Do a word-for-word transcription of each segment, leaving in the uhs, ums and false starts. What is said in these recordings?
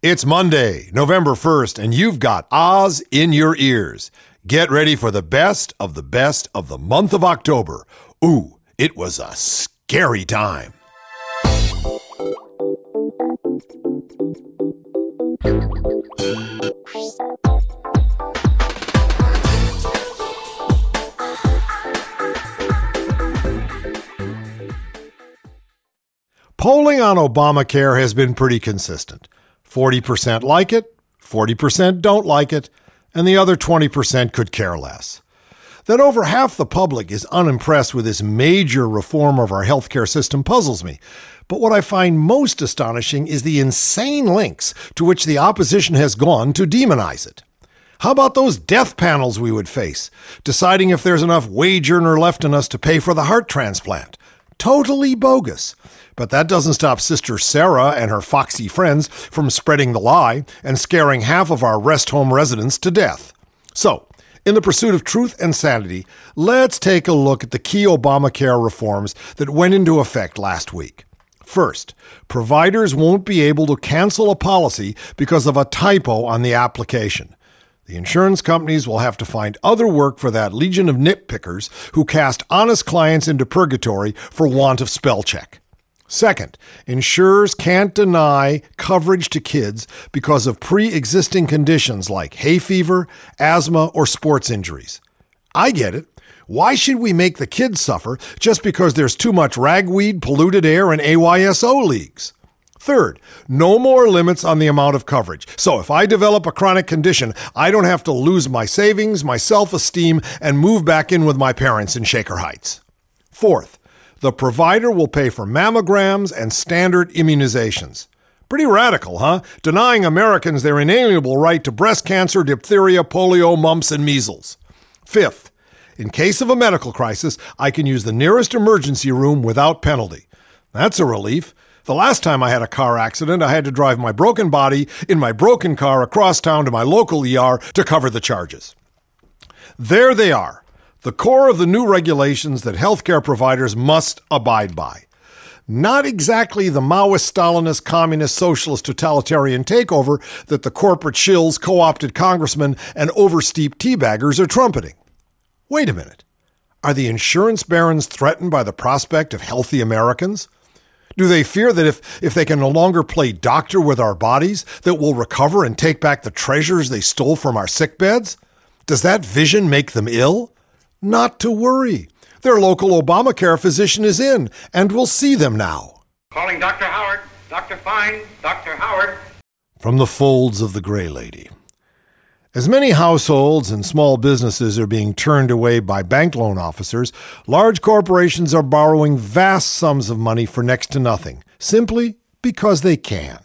It's Monday, November first, and you've got Oz in your ears. Get ready for the best of the best of the month of October. Ooh, it was a scary time. Polling on Obamacare has been pretty consistent. forty percent like it, forty percent don't like it, and the other twenty percent could care less. That over half the public is unimpressed with this major reform of our healthcare system puzzles me. But what I find most astonishing is the insane lengths to which the opposition has gone to demonize it. How about those death panels we would face, deciding if there's enough wage earner left in us to pay for the heart transplant? Totally bogus. But that doesn't stop Sister Sarah and her foxy friends from spreading the lie and scaring half of our rest home residents to death. So, in the pursuit of truth and sanity, let's take a look at the key Obamacare reforms that went into effect last week. First, providers won't be able to cancel a policy because of a typo on the application. The insurance companies will have to find other work for that legion of nitpickers who cast honest clients into purgatory for want of spell check. Second, insurers can't deny coverage to kids because of pre-existing conditions like hay fever, asthma, or sports injuries. I get it. Why should we make the kids suffer just because there's too much ragweed, polluted air, and A Y S O leagues? Third, no more limits on the amount of coverage. So if I develop a chronic condition, I don't have to lose my savings, my self-esteem, and move back in with my parents in Shaker Heights. Fourth, the provider will pay for mammograms and standard immunizations. Pretty radical, huh? Denying Americans their inalienable right to breast cancer, diphtheria, polio, mumps, and measles. Fifth, in case of a medical crisis, I can use the nearest emergency room without penalty. That's a relief. The last time I had a car accident, I had to drive my broken body in my broken car across town to my local E R to cover the charges. There they are, the core of the new regulations that healthcare providers must abide by. Not exactly the Maoist, Stalinist, communist, socialist, totalitarian takeover that the corporate shills, co-opted congressmen, and oversteeped teabaggers are trumpeting. Wait a minute. Are the insurance barons threatened by the prospect of healthy Americans? Do they fear that if, if they can no longer play doctor with our bodies, that we'll recover and take back the treasures they stole from our sickbeds? Does that vision make them ill? Not to worry. Their local Obamacare physician is in, and we'll see them now. Calling Doctor Howard, Doctor Fine, Doctor Howard. From the folds of the Gray Lady. As many households and small businesses are being turned away by bank loan officers, large corporations are borrowing vast sums of money for next to nothing, simply because they can.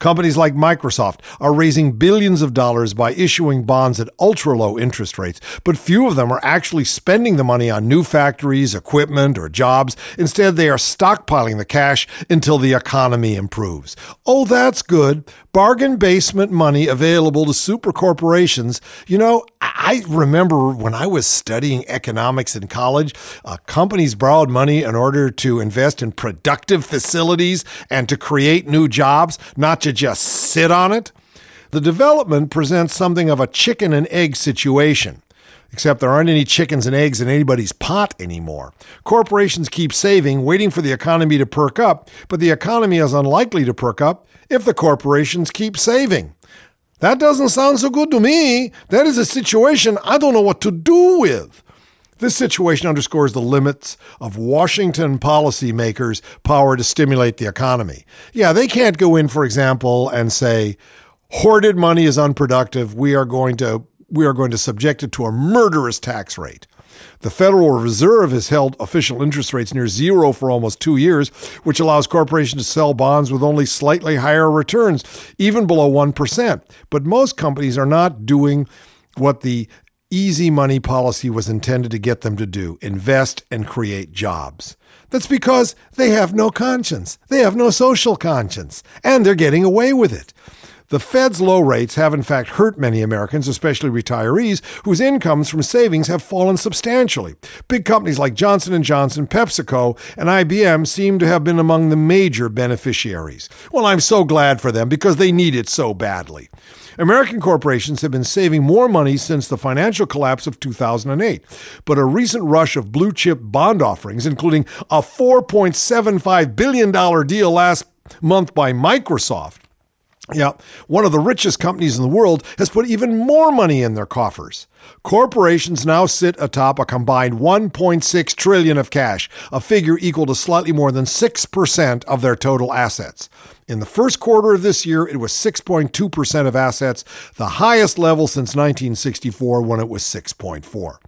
Companies like Microsoft are raising billions of dollars by issuing bonds at ultra-low interest rates, but few of them are actually spending the money on new factories, equipment, or jobs. Instead, they are stockpiling the cash until the economy improves. Oh, that's good. Bargain basement money available to super corporations. You know, I remember when I was studying economics in college, uh, companies borrowed money in order to invest in productive facilities and to create new jobs, not to just sit on it. The development presents something of a chicken and egg situation, except there aren't any chickens and eggs in anybody's pot anymore. Corporations keep saving, waiting for the economy to perk up, but the economy is unlikely to perk up if the corporations keep saving. That doesn't sound so good to me. That is a situation I don't know what to do with. This situation underscores the limits of Washington policymakers' power to stimulate the economy. Yeah, they can't go in, for example, and say, hoarded money is unproductive. We are going to we are going to subject it to a murderous tax rate. The Federal Reserve has held official interest rates near zero for almost two years, which allows corporations to sell bonds with only slightly higher returns, even below one percent. But most companies are not doing what the easy money policy was intended to get them to do, invest and create jobs. That's because they have no conscience. They have no social conscience, and they're getting away with it. The Fed's low rates have in fact hurt many Americans, especially retirees, whose incomes from savings have fallen substantially. Big companies like Johnson and Johnson, PepsiCo, and I B M seem to have been among the major beneficiaries. Well, I'm so glad for them because they need it so badly. American corporations have been saving more money since the financial collapse of two thousand eight, but a recent rush of blue-chip bond offerings, including a four point seven five billion dollars deal last month by Microsoft, yeah, one of the richest companies in the world, has put even more money in their coffers. Corporations now sit atop a combined one point six trillion dollars of cash, a figure equal to slightly more than six percent of their total assets. In the first quarter of this year, it was six point two percent of assets, the highest level since nineteen sixty-four when it was six point four.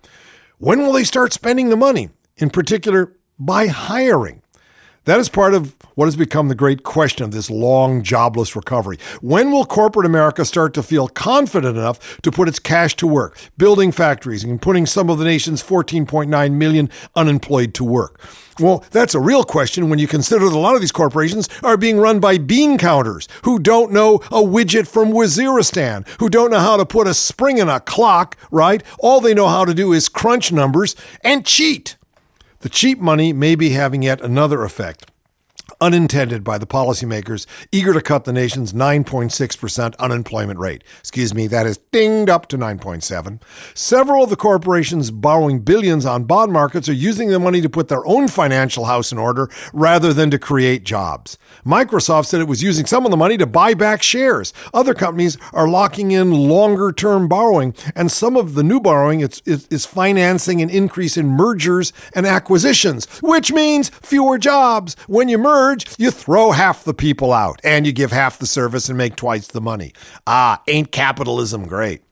When will they start spending the money? In particular, by hiring. That is part of what has become the great question of this long, jobless recovery. When will corporate America start to feel confident enough to put its cash to work, building factories and putting some of the nation's fourteen point nine million unemployed to work? Well, that's a real question when you consider that a lot of these corporations are being run by bean counters who don't know a widget from Waziristan, who don't know how to put a spring in a clock, right? All they know how to do is crunch numbers and cheat. The cheap money may be having yet another effect, unintended by the policymakers eager to cut the nation's nine point six percent unemployment rate. Excuse me, that is dinged up to nine point seven. Several of the corporations borrowing billions on bond markets are using the money to put their own financial house in order rather than to create jobs. Microsoft said it was using some of the money to buy back shares. Other companies are locking in longer-term borrowing, and some of the new borrowing is, is, is financing an increase in mergers and acquisitions, which means fewer jobs. When you merge, you throw half the people out and you give half the service and make twice the money. Ah, ain't capitalism great?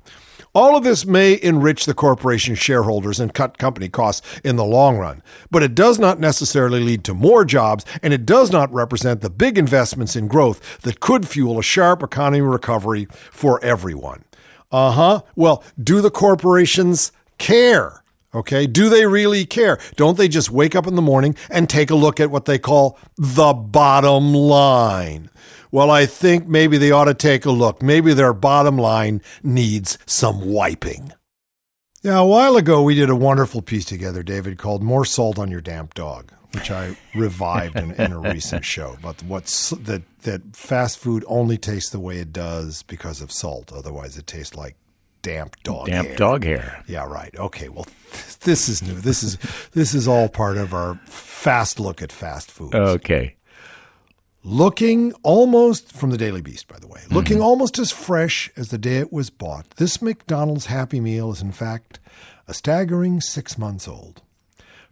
All of this may enrich the corporation shareholders and cut company costs in the long run, but it does not necessarily lead to more jobs, and it does not represent the big investments in growth that could fuel a sharp economy recovery for everyone. Uh-huh. Well, do the corporations care? Okay, do they really care? Don't they just wake up in the morning and take a look at what they call the bottom line? Well, I think maybe they ought to take a look. Maybe their bottom line needs some wiping. Now, a while ago, we did a wonderful piece together, David, called More Salt on Your Damp Dog, which I revived in, in a recent show, but what's, that, that fast food only tastes the way it does because of salt. Otherwise, it tastes like damp dog damp hair. dog hair. Yeah, right. Okay, well, th- this is new. This is this is all part of our fast look at fast foods. Okay. Looking almost, from the Daily Beast, by the way, mm-hmm. looking almost as fresh as the day it was bought, this McDonald's Happy Meal is, in fact, a staggering six months old.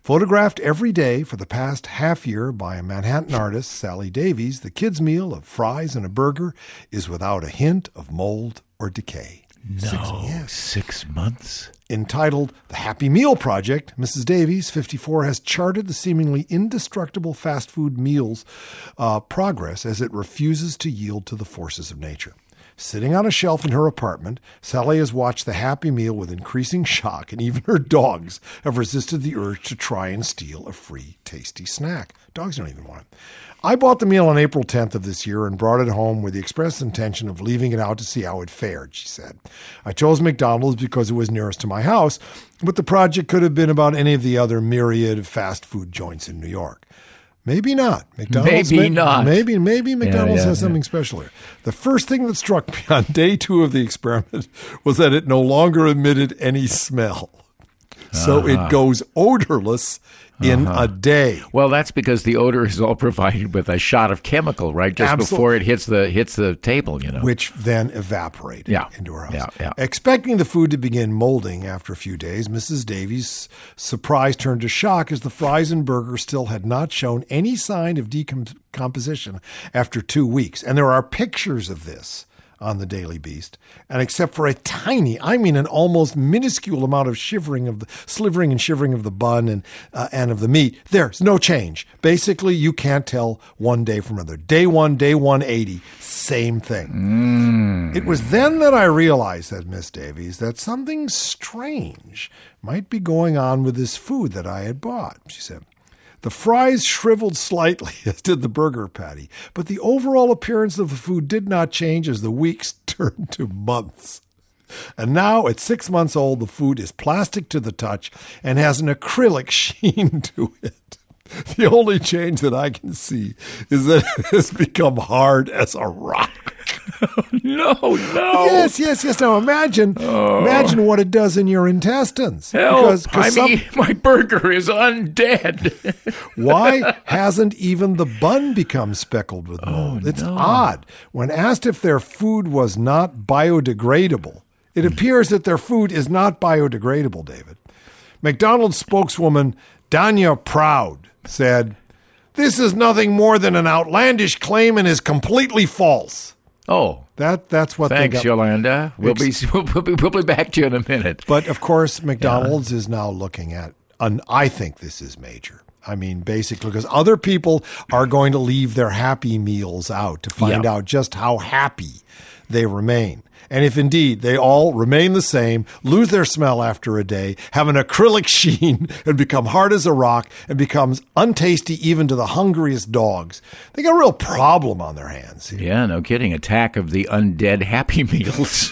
Photographed every day for the past half year by a Manhattan artist, Sally Davies, the kids' meal of fries and a burger is without a hint of mold or decay. No, six, yes. six months. Entitled The Happy Meal Project, Missus Davies, fifty-four, has charted the seemingly indestructible fast food meal's uh, progress as it refuses to yield to the forces of nature. Sitting on a shelf in her apartment, Sally has watched the Happy Meal with increasing shock, and even her dogs have resisted the urge to try and steal a free, tasty snack. Dogs don't even want it. I bought the meal on April tenth of this year and brought it home with the express intention of leaving it out to see how it fared, she said. I chose McDonald's because it was nearest to my house, but the project could have been about any of the other myriad of fast food joints in New York. Maybe not. McDonald's, maybe may, not. Maybe, maybe McDonald's yeah, yeah, has something yeah. special here. The first thing that struck me on day two of the experiment was that it no longer emitted any smell. So uh-huh. it goes odorless in uh-huh. a day. Well, that's because the odor is all provided with a shot of chemical, right? Just Absolutely. before it hits the hits the table, you know. Which then evaporated yeah. into her house. Yeah, yeah. Expecting the food to begin molding after a few days, Missus Davies' surprise turned to shock as the fries and burger still had not shown any sign of decomposition after two weeks. And there are pictures of this on the Daily Beast, and except for a tiny, I mean an almost minuscule amount of shivering of the, slivering and shivering of the bun and uh, and of the meat, there's no change. Basically, you can't tell one day from another. Day one, day one eighty, same thing. Mm. It was then that I realized, said Miss Davies, that something strange might be going on with this food that I had bought, she said. The fries shriveled slightly, as did the burger patty, but the overall appearance of the food did not change as the weeks turned to months. And now, at six months old, the food is plastic to the touch and has an acrylic sheen to it. The only change that I can see is that it has become hard as a rock. No, no. Yes, yes, yes. Now imagine, oh. imagine what it does in your intestines. Help, because, cause I mean, my burger is undead. Why hasn't even the bun become speckled with mold? Oh, it's no. odd. When asked if their food was not biodegradable, it appears that their food is not biodegradable, David. McDonald's spokeswoman Danya Proud said, "This is nothing more than an outlandish claim and is completely false." Oh, that that's what thanks, they got. Yolanda. We'll be, we'll be we'll be back to you in a minute. But of course, McDonald's yeah. is now looking at, and I think this is major. I mean, basically, because other people are going to leave their Happy Meals out to find yeah. out just how happy they remain. And if indeed they all remain the same, lose their smell after a day, have an acrylic sheen, and become hard as a rock, and becomes untasty even to the hungriest dogs, they got a real problem on their hands here. Yeah, no kidding. Attack of the undead Happy Meals.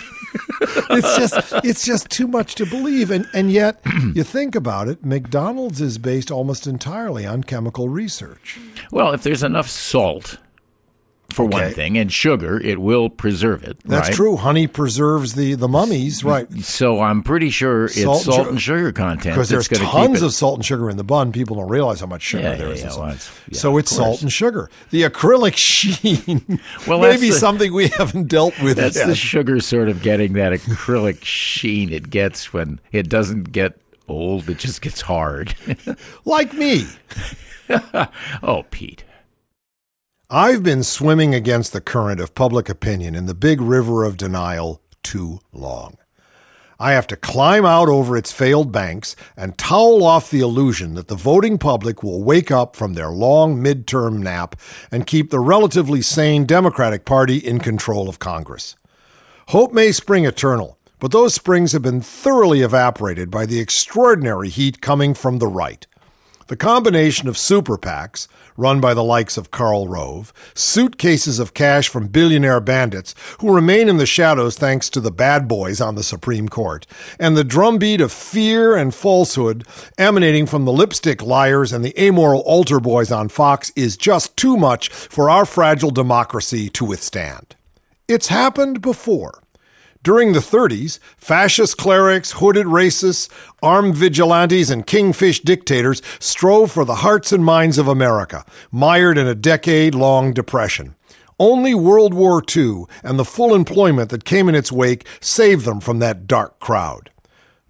It's just it's just too much to believe. And, and yet, you think about it, McDonald's is based almost entirely on chemical research. Well, if there's enough salt... For okay. one thing, and sugar, it will preserve it. That's right? True. Honey preserves the, the mummies, right? So I'm pretty sure it's salt, salt and, and sugar content. Because there's tons of salt and sugar in the bun. People don't realize how much sugar yeah, there yeah, is. Yeah, well, it's, yeah, so it's salt and sugar. The acrylic sheen well, maybe the, something we haven't dealt with that's yet. That's the sugar sort of getting that acrylic sheen it gets when it doesn't get old. It just gets hard. Like me. Oh, Pete. I've been swimming against the current of public opinion in the big river of denial too long. I have to climb out over its failed banks and towel off the illusion that the voting public will wake up from their long midterm nap and keep the relatively sane Democratic Party in control of Congress. Hope may spring eternal, but those springs have been thoroughly evaporated by the extraordinary heat coming from the right. The combination of super PACs, run by the likes of Karl Rove, suitcases of cash from billionaire bandits who remain in the shadows thanks to the bad boys on the Supreme Court, and the drumbeat of fear and falsehood emanating from the lipstick liars and the amoral altar boys on Fox is just too much for our fragile democracy to withstand. It's happened before. During the thirties, fascist clerics, hooded racists, armed vigilantes, and kingfish dictators strove for the hearts and minds of America, mired in a decade-long depression. Only World War Two and the full employment that came in its wake saved them from that dark crowd.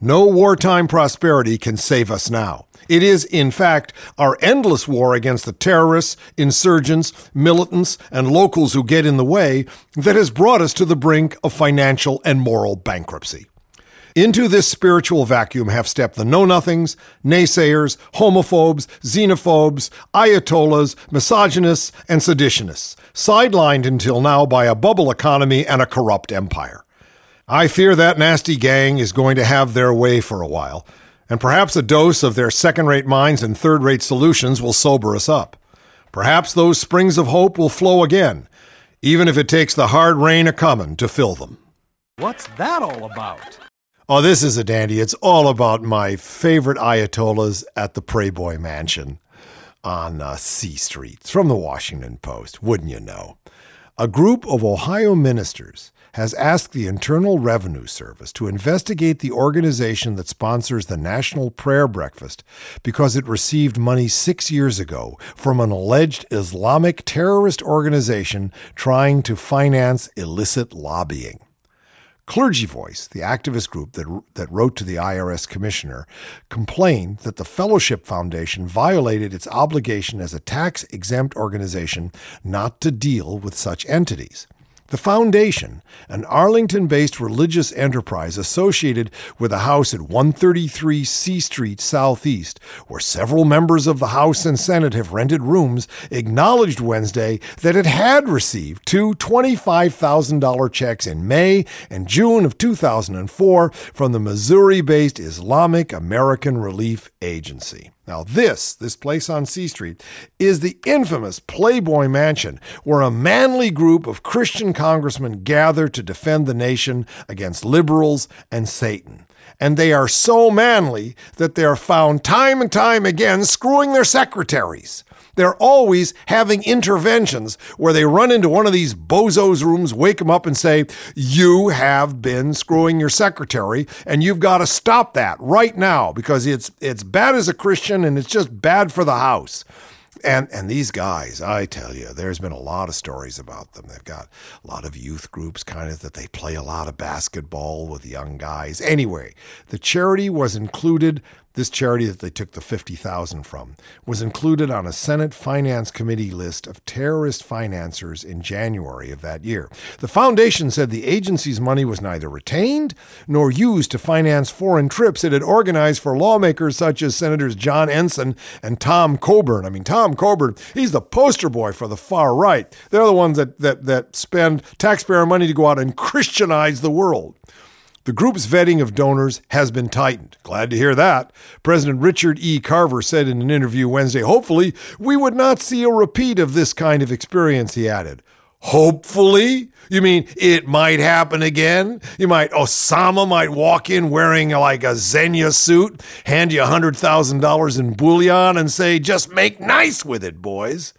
No wartime prosperity can save us now. It is, in fact, our endless war against the terrorists, insurgents, militants, and locals who get in the way that has brought us to the brink of financial and moral bankruptcy. Into this spiritual vacuum have stepped the know-nothings, naysayers, homophobes, xenophobes, ayatollahs, misogynists, and seditionists, sidelined until now by a bubble economy and a corrupt empire. I fear that nasty gang is going to have their way for a while, and perhaps a dose of their second-rate minds and third-rate solutions will sober us up. Perhaps those springs of hope will flow again, even if it takes the hard rain a-comin' to fill them. What's that all about? Oh, this is a dandy. It's all about my favorite ayatollahs at the Playboy Mansion on uh, C Street. It's from the Washington Post, wouldn't you know. A group of Ohio ministers has asked the Internal Revenue Service to investigate the organization that sponsors the National Prayer Breakfast because it received money six years ago from an alleged Islamic terrorist organization trying to finance illicit lobbying. Clergy Voice, the activist group that, that wrote to the I R S commissioner, complained that the Fellowship Foundation violated its obligation as a tax-exempt organization not to deal with such entities. The Foundation, an Arlington-based religious enterprise associated with a house at one thirty-three C Street Southeast, where several members of the House and Senate have rented rooms, acknowledged Wednesday that it had received two twenty-five thousand dollars checks in May and June of two thousand four from the Missouri-based Islamic American Relief Agency. Now this, this place on C Street, is the infamous Playboy Mansion, where a manly group of Christian congressmen gather to defend the nation against liberals and Satan. And they are so manly that they are found time and time again screwing their secretaries. They're always having interventions where they run into one of these bozos' rooms, wake them up and say, you have been screwing your secretary and you've got to stop that right now because it's it's bad as a Christian and it's just bad for the house. And and these guys, I tell you, there's been a lot of stories about them. They've got a lot of youth groups, kind of, that they play a lot of basketball with young guys. Anyway, the charity was included, this charity that they took the fifty thousand dollars from, was included on a Senate Finance Committee list of terrorist financiers in January of that year. The foundation said the agency's money was neither retained nor used to finance foreign trips it had organized for lawmakers such as Senators John Ensign and Tom Coburn. I mean, Tom Coburn, he's the poster boy for the far right. They're the ones that that, that spend taxpayer money to go out and Christianize the world. The group's vetting of donors has been tightened. Glad to hear that. President Richard E. Carver said in an interview Wednesday, hopefully we would not see a repeat of this kind of experience, he added. Hopefully? You mean it might happen again? You might, Osama might walk in wearing like a Xenia suit, hand you one hundred thousand dollars in bullion and say, just make nice with it, boys.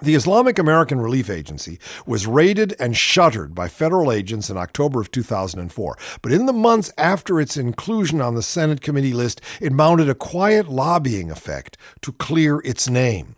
The Islamic American Relief Agency was raided and shuttered by federal agents in October of two thousand four. But in the months after its inclusion on the Senate committee list, it mounted a quiet lobbying effect to clear its name.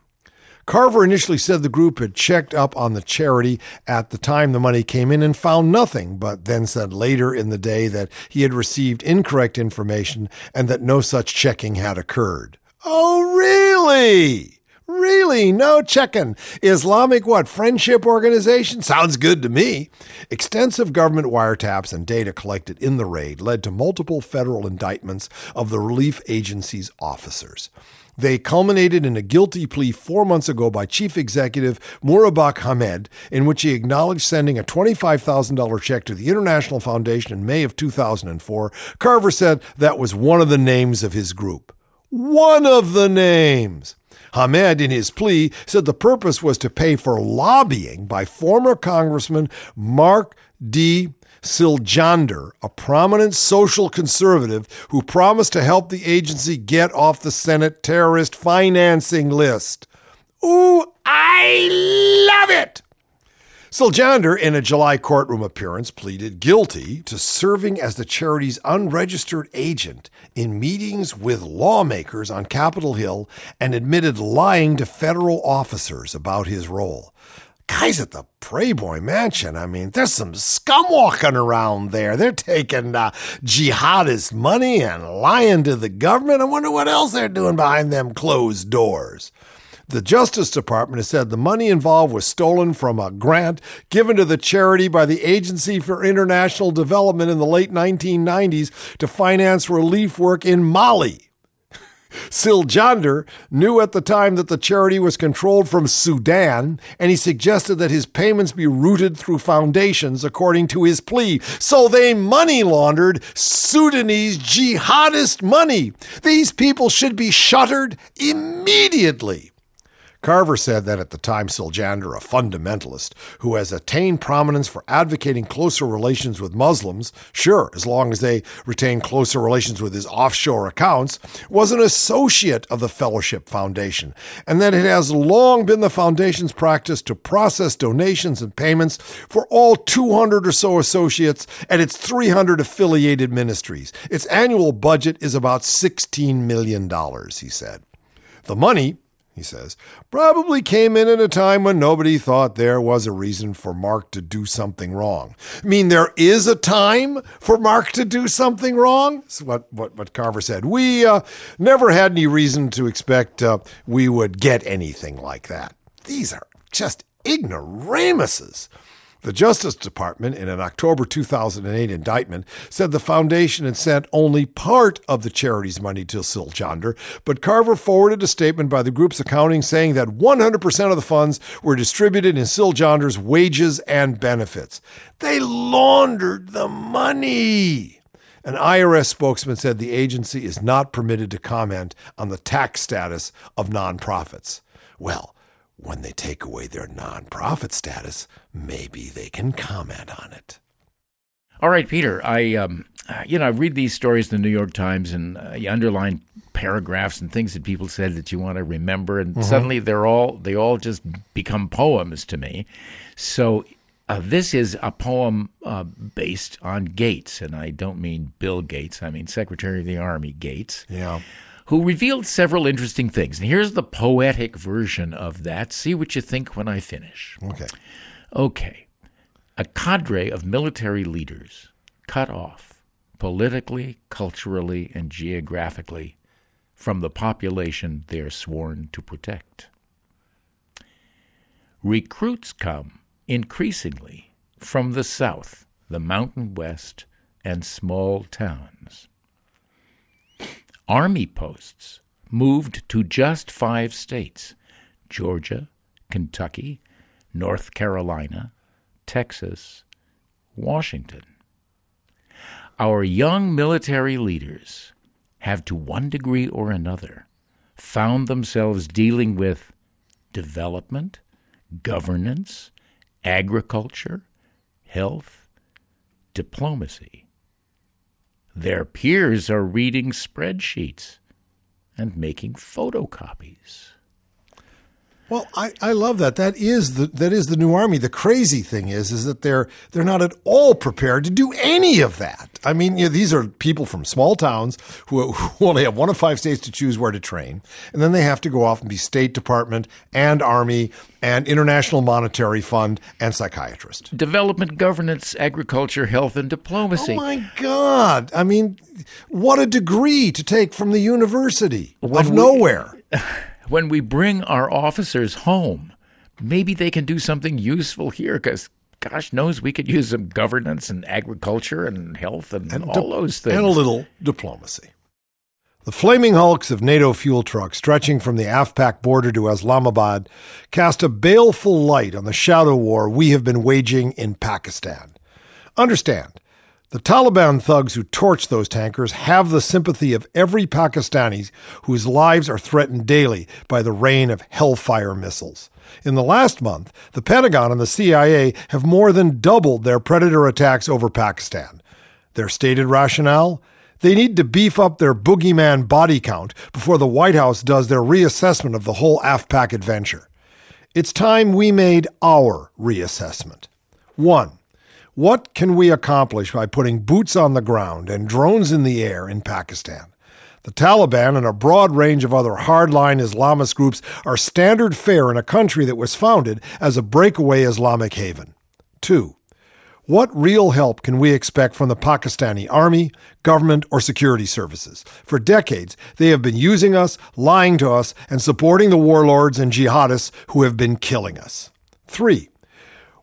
Carver initially said the group had checked up on the charity at the time the money came in and found nothing, but then said later in the day that he had received incorrect information and that no such checking had occurred. Oh, really? Really? No checking. Islamic what? Friendship organization? Sounds good to me. Extensive government wiretaps and data collected in the raid led to multiple federal indictments of the relief agency's officers. They culminated in a guilty plea four months ago by Chief Executive Murabak Hamed, in which he acknowledged sending a twenty-five thousand dollars check to the International Foundation in May of two thousand four. Carver said that was one of the names of his group. One of the names! Hamed, in his plea, said the purpose was to pay for lobbying by former Congressman Mark D. Siljander, a prominent social conservative who promised to help the agency get off the Senate terrorist financing list. Ooh, I love it! Siljander, in a July courtroom appearance, pleaded guilty to serving as the charity's unregistered agent in meetings with lawmakers on Capitol Hill and admitted lying to federal officers about his role. Guys at the Playboy Mansion, I mean, there's some scum walking around there. They're taking uh, jihadist money and lying to the government. I wonder what else they're doing behind them closed doors. The Justice Department has said the money involved was stolen from a grant given to the charity by the Agency for International Development in the late nineteen nineties to finance relief work in Mali. Siljander knew at the time that the charity was controlled from Sudan, and he suggested that his payments be routed through foundations, according to his plea. So they money laundered Sudanese jihadist money. These people should be shuttered immediately. Carver said that at the time, Siljander, a fundamentalist who has attained prominence for advocating closer relations with Muslims, sure, as long as they retain closer relations with his offshore accounts, was an associate of the Fellowship Foundation, and that it has long been the Foundation's practice to process donations and payments for all two hundred or so associates at its three hundred affiliated ministries. Its annual budget is about sixteen million dollars, he said. The money, he says, probably came in at a time when nobody thought there was a reason for Mark to do something wrong. I mean, there is a time for Mark to do something wrong? That's what, what, what Carver said. We uh, never had any reason to expect uh, we would get anything like that. These are just ignoramuses. The Justice Department, in an October two thousand eight indictment, said the foundation had sent only part of the charity's money to Siljander, but Carver forwarded a statement by the group's accounting saying that one hundred percent of the funds were distributed in Siljander's wages and benefits. They laundered the money. An I R S spokesman said the agency is not permitted to comment on the tax status of nonprofits. Well, when they take away their nonprofit status, maybe they can comment on it. All right, Peter, I um, you know, I read these stories in the New York Times, and uh, you underline paragraphs and things that people said that you want to remember, and mm-hmm. suddenly they're all they all just become poems to me. So uh, this is a poem uh, based on Gates, and I don't mean Bill Gates, I mean Secretary of the Army Gates. Yeah. Who revealed several interesting things. And here's the poetic version of that. See what you think when I finish. Okay. Okay. A cadre of military leaders cut off politically, culturally, and geographically from the population they are sworn to protect. Recruits come increasingly from the South, the Mountain West, and small towns. Army posts moved to just five states, Georgia, Kentucky, North Carolina, Texas, Washington. Our young military leaders have, to one degree or another, found themselves dealing with development, governance, agriculture, health, diplomacy. Their peers are reading spreadsheets and making photocopies. Well, I, I love that. That is the that is the new army. The crazy thing is, is that they're they're not at all prepared to do any of that. I mean, you know, these are people from small towns who, who only have one of five states to choose where to train, and then they have to go off and be State Department and Army and International Monetary Fund and psychiatrist. Development, governance, agriculture, health, and diplomacy. Oh my God! I mean, what a degree to take from the university when of we, nowhere. When we bring our officers home, maybe they can do something useful here, because gosh knows we could use some governance and agriculture and health and, and all di- those things. And a little diplomacy. The flaming hulks of NATO fuel trucks stretching from the Afpak border to Islamabad cast a baleful light on the shadow war we have been waging in Pakistan. Understand, the Taliban thugs who torch those tankers have the sympathy of every Pakistani whose lives are threatened daily by the rain of hellfire missiles. In the last month, the Pentagon and the C I A have more than doubled their predator attacks over Pakistan. Their stated rationale? They need to beef up their boogeyman body count before the White House does their reassessment of the whole AfPak adventure. It's time we made our reassessment. One. What can we accomplish by putting boots on the ground and drones in the air in Pakistan? The Taliban and a broad range of other hardline Islamist groups are standard fare in a country that was founded as a breakaway Islamic haven. Two, what real help can we expect from the Pakistani army, government, or security services? For decades, they have been using us, lying to us, and supporting the warlords and jihadists who have been killing us. Three,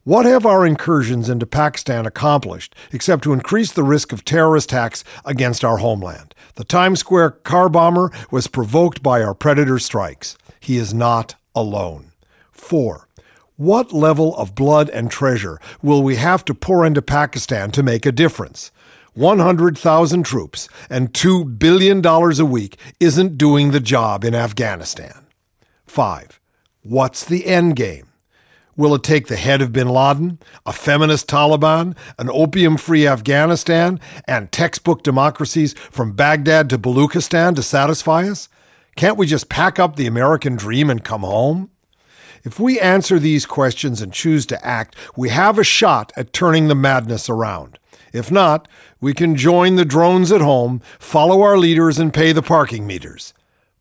what have our incursions into Pakistan accomplished, except to increase the risk of terrorist attacks against our homeland? The Times Square car bomber was provoked by our predator strikes. He is not alone. Four, what level of blood and treasure will we have to pour into Pakistan to make a difference? one hundred thousand troops and two billion dollars a week isn't doing the job in Afghanistan. Five, what's the end game? Will it take the head of bin Laden, a feminist Taliban, an opium-free Afghanistan, and textbook democracies from Baghdad to Baluchistan to satisfy us? Can't we just pack up the American dream and come home? If we answer these questions and choose to act, we have a shot at turning the madness around. If not, we can join the drones at home, follow our leaders, and pay the parking meters.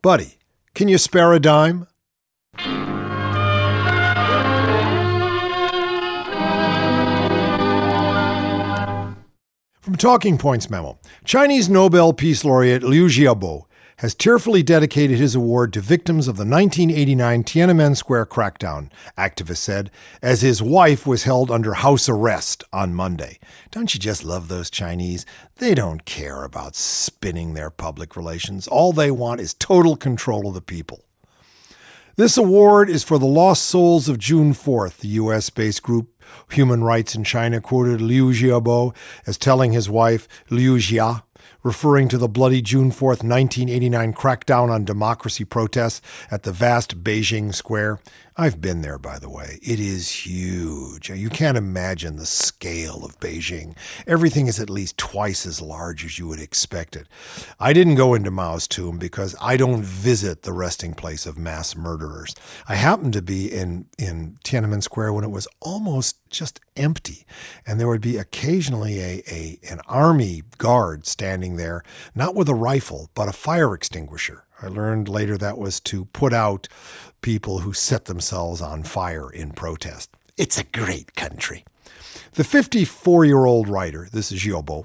Buddy, can you spare a dime? From Talking Points Memo, Chinese Nobel Peace Laureate Liu Xiaobo has tearfully dedicated his award to victims of the nineteen eighty-nine Tiananmen Square crackdown, activists said, as his wife was held under house arrest on Monday. Don't you just love those Chinese? They don't care about spinning their public relations. All they want is total control of the people. This award is for the lost souls of June fourth, the U S-based group Human Rights in China quoted Liu Xiaobo as telling his wife, Liu Xia, referring to the bloody June fourth, nineteen eighty-nine crackdown on democracy protests at the vast Beijing Square. I've been there, by the way. It is huge. You can't imagine the scale of Beijing. Everything is at least twice as large as you would expect it. I didn't go into Mao's tomb because I don't visit the resting place of mass murderers. I happened to be in, in Tiananmen Square when it was almost just empty, and there would be occasionally a, a an army guard standing there, not with a rifle, but a fire extinguisher. I learned later that was to put out people who set themselves on fire in protest. It's a great country. The fifty-four-year-old writer, this is Xiobo,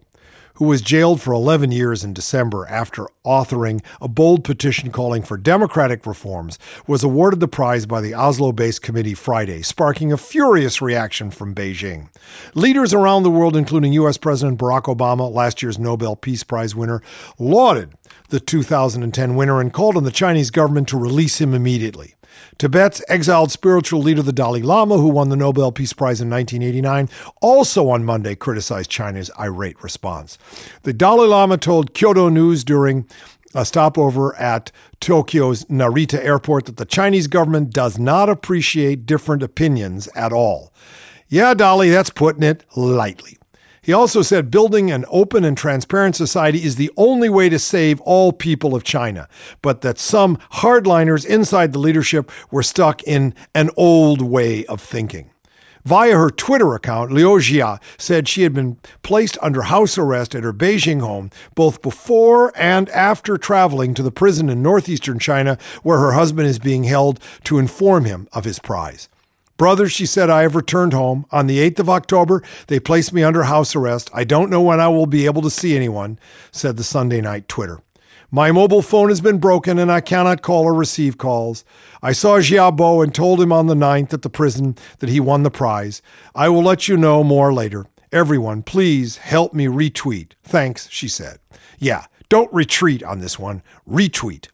who was jailed for eleven years in December after authoring a bold petition calling for democratic reforms, was awarded the prize by the Oslo-based committee Friday, sparking a furious reaction from Beijing. Leaders around the world, including U S President Barack Obama, last year's Nobel Peace Prize winner, lauded the two thousand ten winner and called on the Chinese government to release him immediately. Tibet's exiled spiritual leader, the Dalai Lama, who won the Nobel Peace Prize in nineteen eighty-nine, also on Monday criticized China's irate response. The Dalai Lama told Kyodo News during a stopover at Tokyo's Narita Airport that the Chinese government does not appreciate different opinions at all. Yeah, Dalai, that's putting it lightly. He also said building an open and transparent society is the only way to save all people of China, but that some hardliners inside the leadership were stuck in an old way of thinking. Via her Twitter account, Liu Xia said she had been placed under house arrest at her Beijing home both before and after traveling to the prison in northeastern China where her husband is being held to inform him of his prize. Brother, she said, I have returned home. On the eighth of October, they placed me under house arrest. I don't know when I will be able to see anyone, said the Sunday night Twitter. My mobile phone has been broken and I cannot call or receive calls. I saw Xiaobo and told him on the ninth at the prison that he won the prize. I will let you know more later. Everyone, please help me retweet. Thanks, she said. Yeah, don't retreat on this one. Retweet.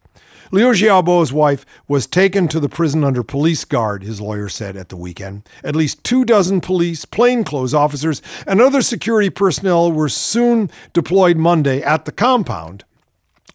Liu Xiaobo's wife was taken to the prison under police guard, his lawyer said at the weekend. At least two dozen police, plainclothes officers, and other security personnel were soon deployed Monday at the compound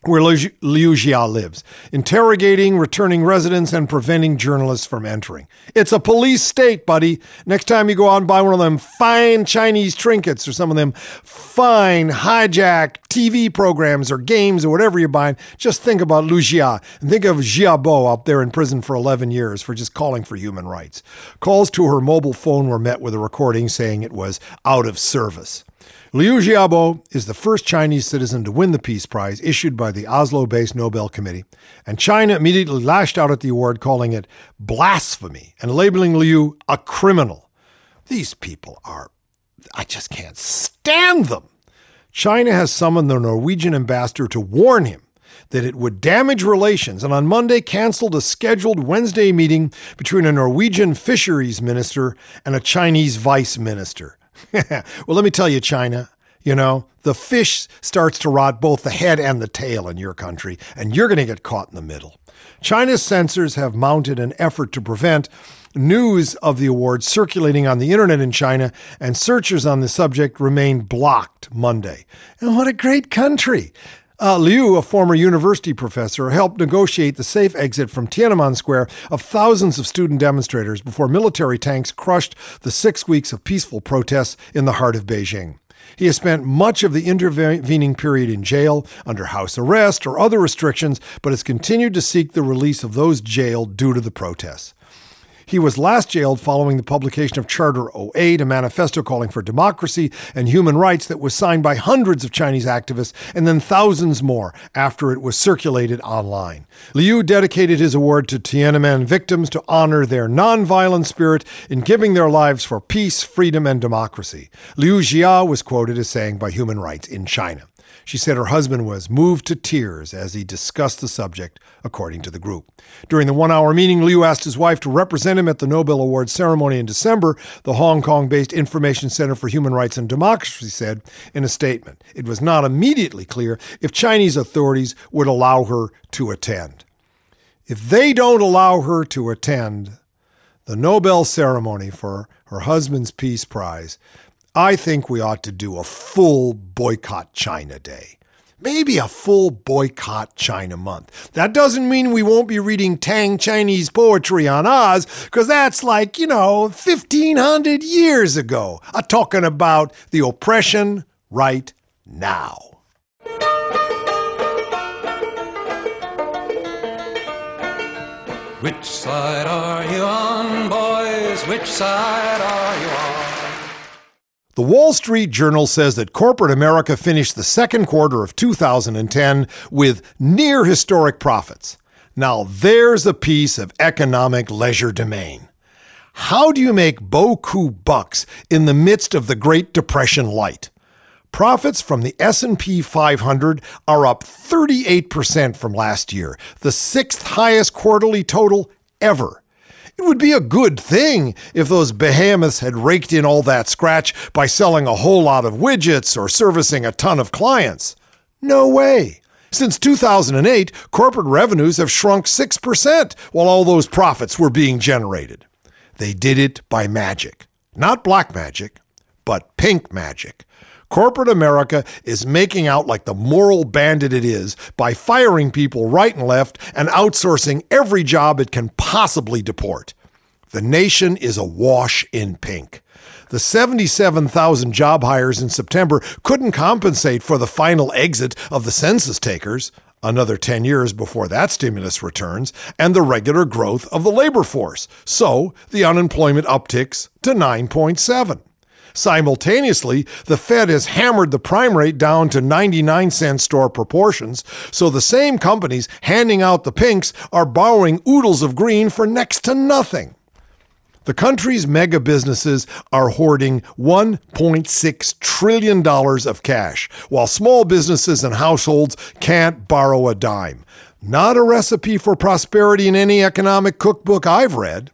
where Liu Xia lives, interrogating returning residents and preventing journalists from entering. It's a police state, buddy. Next time you go out and buy one of them fine Chinese trinkets or some of them fine hijacked T V programs or games or whatever you're buying, just think about Liu Xia and think of Xiaobo out there in prison for eleven years for just calling for human rights. Calls to her mobile phone were met with a recording saying it was out of service. Liu Xiaobo is the first Chinese citizen to win the Peace Prize issued by the Oslo-based Nobel Committee, and China immediately lashed out at the award, calling it blasphemy and labeling Liu a criminal. These people are, I just can't stand them. China has summoned the Norwegian ambassador to warn him that it would damage relations, and on Monday canceled a scheduled Wednesday meeting between a Norwegian fisheries minister and a Chinese vice minister. Well, let me tell you, China, you know, the fish starts to rot both the head and the tail in your country, and you're going to get caught in the middle. China's censors have mounted an effort to prevent news of the award circulating on the internet in China, and searches on the subject remained blocked Monday. And what a great country! Uh, Liu, a former university professor, helped negotiate the safe exit from Tiananmen Square of thousands of student demonstrators before military tanks crushed the six weeks of peaceful protests in the heart of Beijing. He has spent much of the intervening period in jail, under house arrest, or other restrictions, but has continued to seek the release of those jailed due to the protests. He was last jailed following the publication of Charter oh eight, a manifesto calling for democracy and human rights that was signed by hundreds of Chinese activists and then thousands more after it was circulated online. Liu dedicated his award to Tiananmen victims to honor their nonviolent spirit in giving their lives for peace, freedom, and democracy. Liu Xia was quoted as saying by Human Rights in China. She said her husband was moved to tears as he discussed the subject, according to the group. During the one-hour meeting, Liu asked his wife to represent him at the Nobel Awards ceremony in December, the Hong Kong-based Information Center for Human Rights and Democracy said in a statement. It was not immediately clear if Chinese authorities would allow her to attend. If they don't allow her to attend the Nobel ceremony for her husband's Peace Prize, I think we ought to do a full boycott China day. Maybe a full boycott China month. That doesn't mean we won't be reading Tang Chinese poetry on Oz, because that's like, you know, fifteen hundred years ago. I'm talking about the oppression right now. Which side are you on, boys? Which side are you on? The Wall Street Journal says that corporate America finished the second quarter of two thousand ten with near historic profits. Now there's a piece of economic legerdemain. How do you make beaucoup bucks in the midst of the Great Depression light? Profits from the S and P five hundred are up thirty-eight percent from last year, the sixth highest quarterly total ever. It would be a good thing if those behemoths had raked in all that scratch by selling a whole lot of widgets or servicing a ton of clients. No way. Since two thousand eight, corporate revenues have shrunk six percent while all those profits were being generated. They did it by magic. Not black magic, but pink magic. Corporate America is making out like the moral bandit it is by firing people right and left and outsourcing every job it can possibly deport. The nation is awash in pink. The seventy-seven thousand job hires in September couldn't compensate for the final exit of the census takers, another ten years before that stimulus returns, and the regular growth of the labor force. So the unemployment upticks to nine point seven. Simultaneously, the Fed has hammered the prime rate down to ninety-nine cent store proportions, so the same companies handing out the pinks are borrowing oodles of green for next to nothing. The country's mega businesses are hoarding one point six trillion dollars of cash, while small businesses and households can't borrow a dime. Not a recipe for prosperity in any economic cookbook I've read.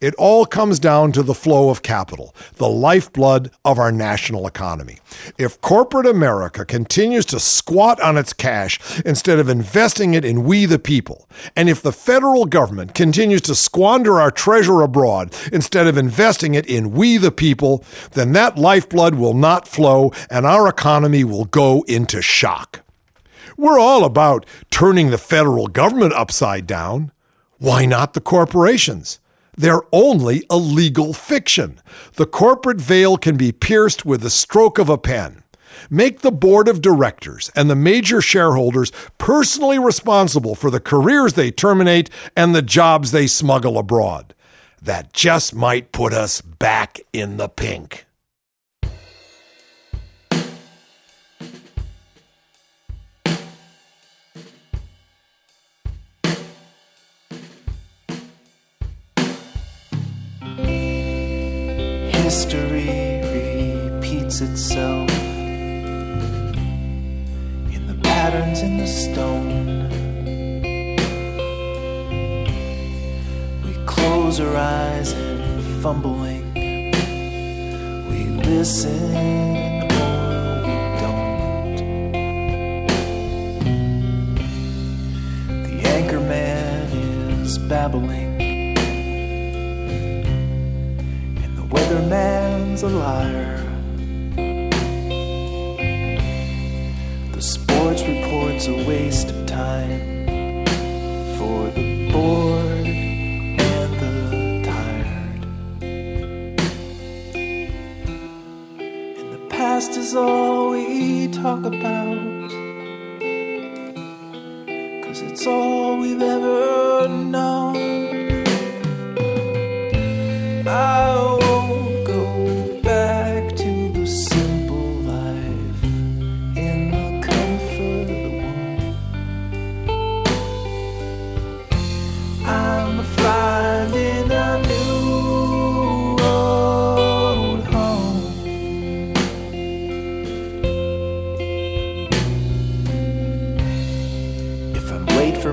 It all comes down to the flow of capital, the lifeblood of our national economy. If corporate America continues to squat on its cash instead of investing it in we the people, and if the federal government continues to squander our treasure abroad instead of investing it in we the people, then that lifeblood will not flow and our economy will go into shock. We're all about turning the federal government upside down. Why not the corporations? They're only a legal fiction. The corporate veil can be pierced with the stroke of a pen. Make the board of directors and the major shareholders personally responsible for the careers they terminate and the jobs they smuggle abroad. That just might put us back in the pink. History repeats itself in the patterns in the stone. We close our eyes and fumbling, we listen or we don't. The anchor man is babbling, weatherman's a liar, the sports report's a waste of time for the bored and the tired. And the past is all we talk about, 'cause it's all we've ever known. I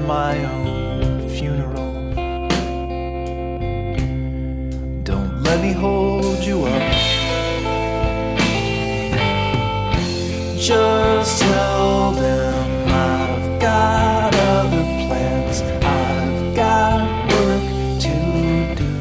my own funeral, don't let me hold you up, just tell them I've got other plans, I've got work to do.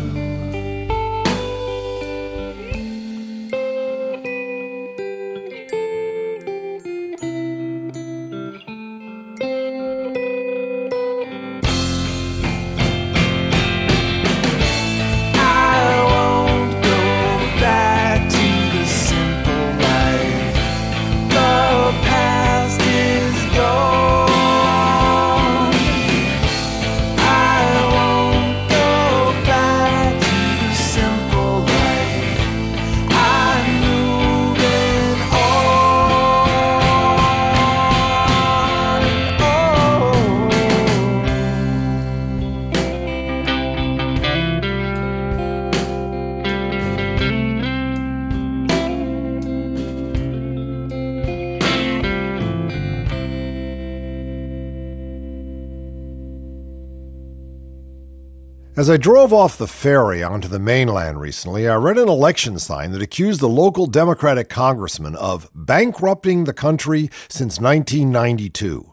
As I drove off the ferry onto the mainland recently, I read an election sign that accused the local Democratic congressman of bankrupting the country since nineteen ninety-two.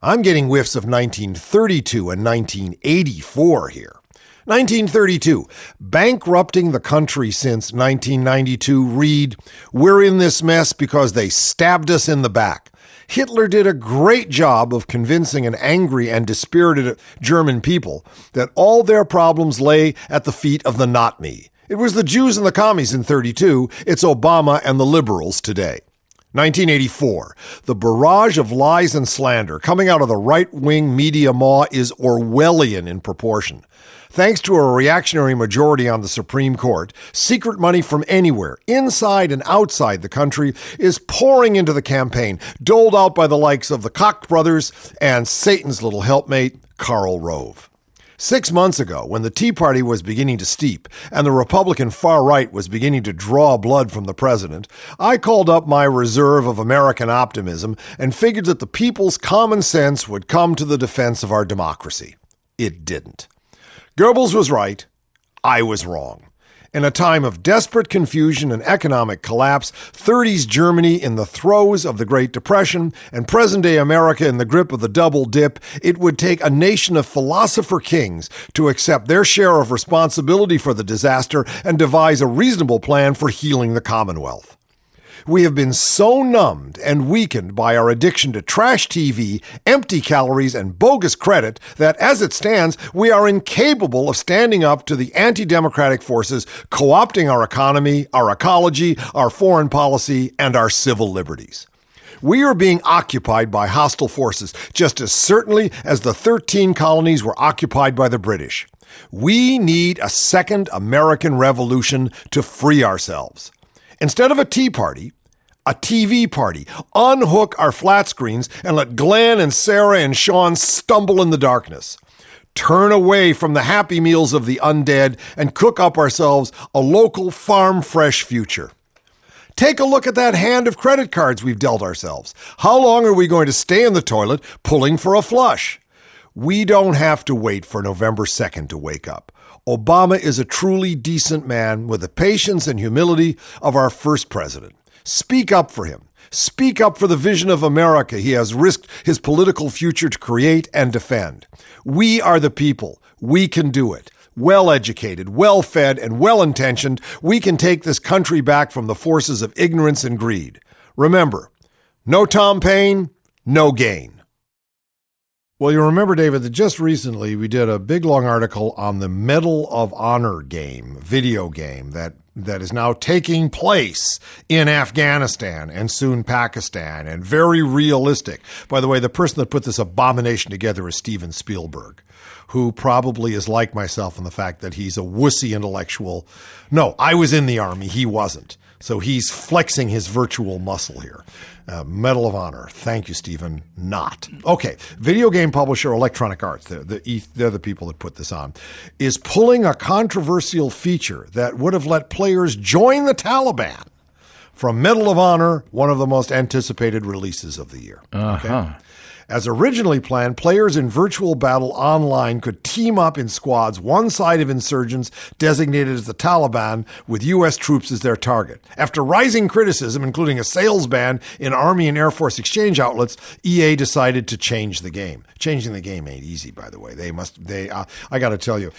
I'm getting whiffs of nineteen thirty-two and nineteen eighty-four here. nineteen thirty-two, bankrupting the country since nineteen ninety-two, read, "We're in this mess because they stabbed us in the back. Hitler did a great job of convincing an angry and dispirited German people that all their problems lay at the feet of the not me. It was the Jews and the commies in thirty-two. It's Obama and the liberals today." nineteen eighty-four. The barrage of lies and slander coming out of the right-wing media maw is Orwellian in proportion. Thanks to a reactionary majority on the Supreme Court, secret money from anywhere, inside and outside the country, is pouring into the campaign, doled out by the likes of the Koch brothers and Satan's little helpmate, Karl Rove. Six months ago, when the Tea Party was beginning to steep and the Republican far right was beginning to draw blood from the president, I called up my reserve of American optimism and figured that the people's common sense would come to the defense of our democracy. It didn't. Goebbels was right. I was wrong. In a time of desperate confusion and economic collapse, thirties Germany in the throes of the Great Depression, and present-day America in the grip of the double dip, it would take a nation of philosopher kings to accept their share of responsibility for the disaster and devise a reasonable plan for healing the Commonwealth. We have been so numbed and weakened by our addiction to trash T V, empty calories, and bogus credit that, as it stands, we are incapable of standing up to the anti-democratic forces co-opting our economy, our ecology, our foreign policy, and our civil liberties. We are being occupied by hostile forces just as certainly as the thirteen colonies were occupied by the British. We need a second American Revolution to free ourselves. Instead of a tea party, a T V party. Unhook our flat screens and let Glenn and Sarah and Sean stumble in the darkness. Turn away from the happy meals of the undead and cook up ourselves a local farm-fresh future. Take a look at that hand of credit cards we've dealt ourselves. How long are we going to stay in the toilet pulling for a flush? We don't have to wait for November second to wake up. Obama is a truly decent man with the patience and humility of our first president. Speak up for him. Speak up for the vision of America he has risked his political future to create and defend. We are the people. We can do it. Well-educated, well-fed, and well-intentioned, we can take this country back from the forces of ignorance and greed. Remember, no Tom Paine, no gain. Well, you remember, David, that just recently we did a big, long article on the Medal of Honor game, video game, that, that is now taking place in Afghanistan and soon Pakistan, and very realistic. By the way, the person that put this abomination together is Steven Spielberg, who probably is like myself in the fact that he's a wussy intellectual. No, I was in the army. He wasn't. So he's flexing his virtual muscle here. Uh, Medal of Honor. Thank you, Stephen. Not. Okay. Video game publisher Electronic Arts, they're the, they're the people that put this on, is pulling a controversial feature that would have let players join the Taliban from Medal of Honor, one of the most anticipated releases of the year. Uh-huh. Okay? As originally planned, players in Virtual Battle Online could team up in squads, one side of insurgents designated as the Taliban, with U S troops as their target. After rising criticism, including a sales ban in Army and Air Force exchange outlets, E A decided to change the game. Changing the game ain't easy, by the way. They must. They. Uh, I got to tell you,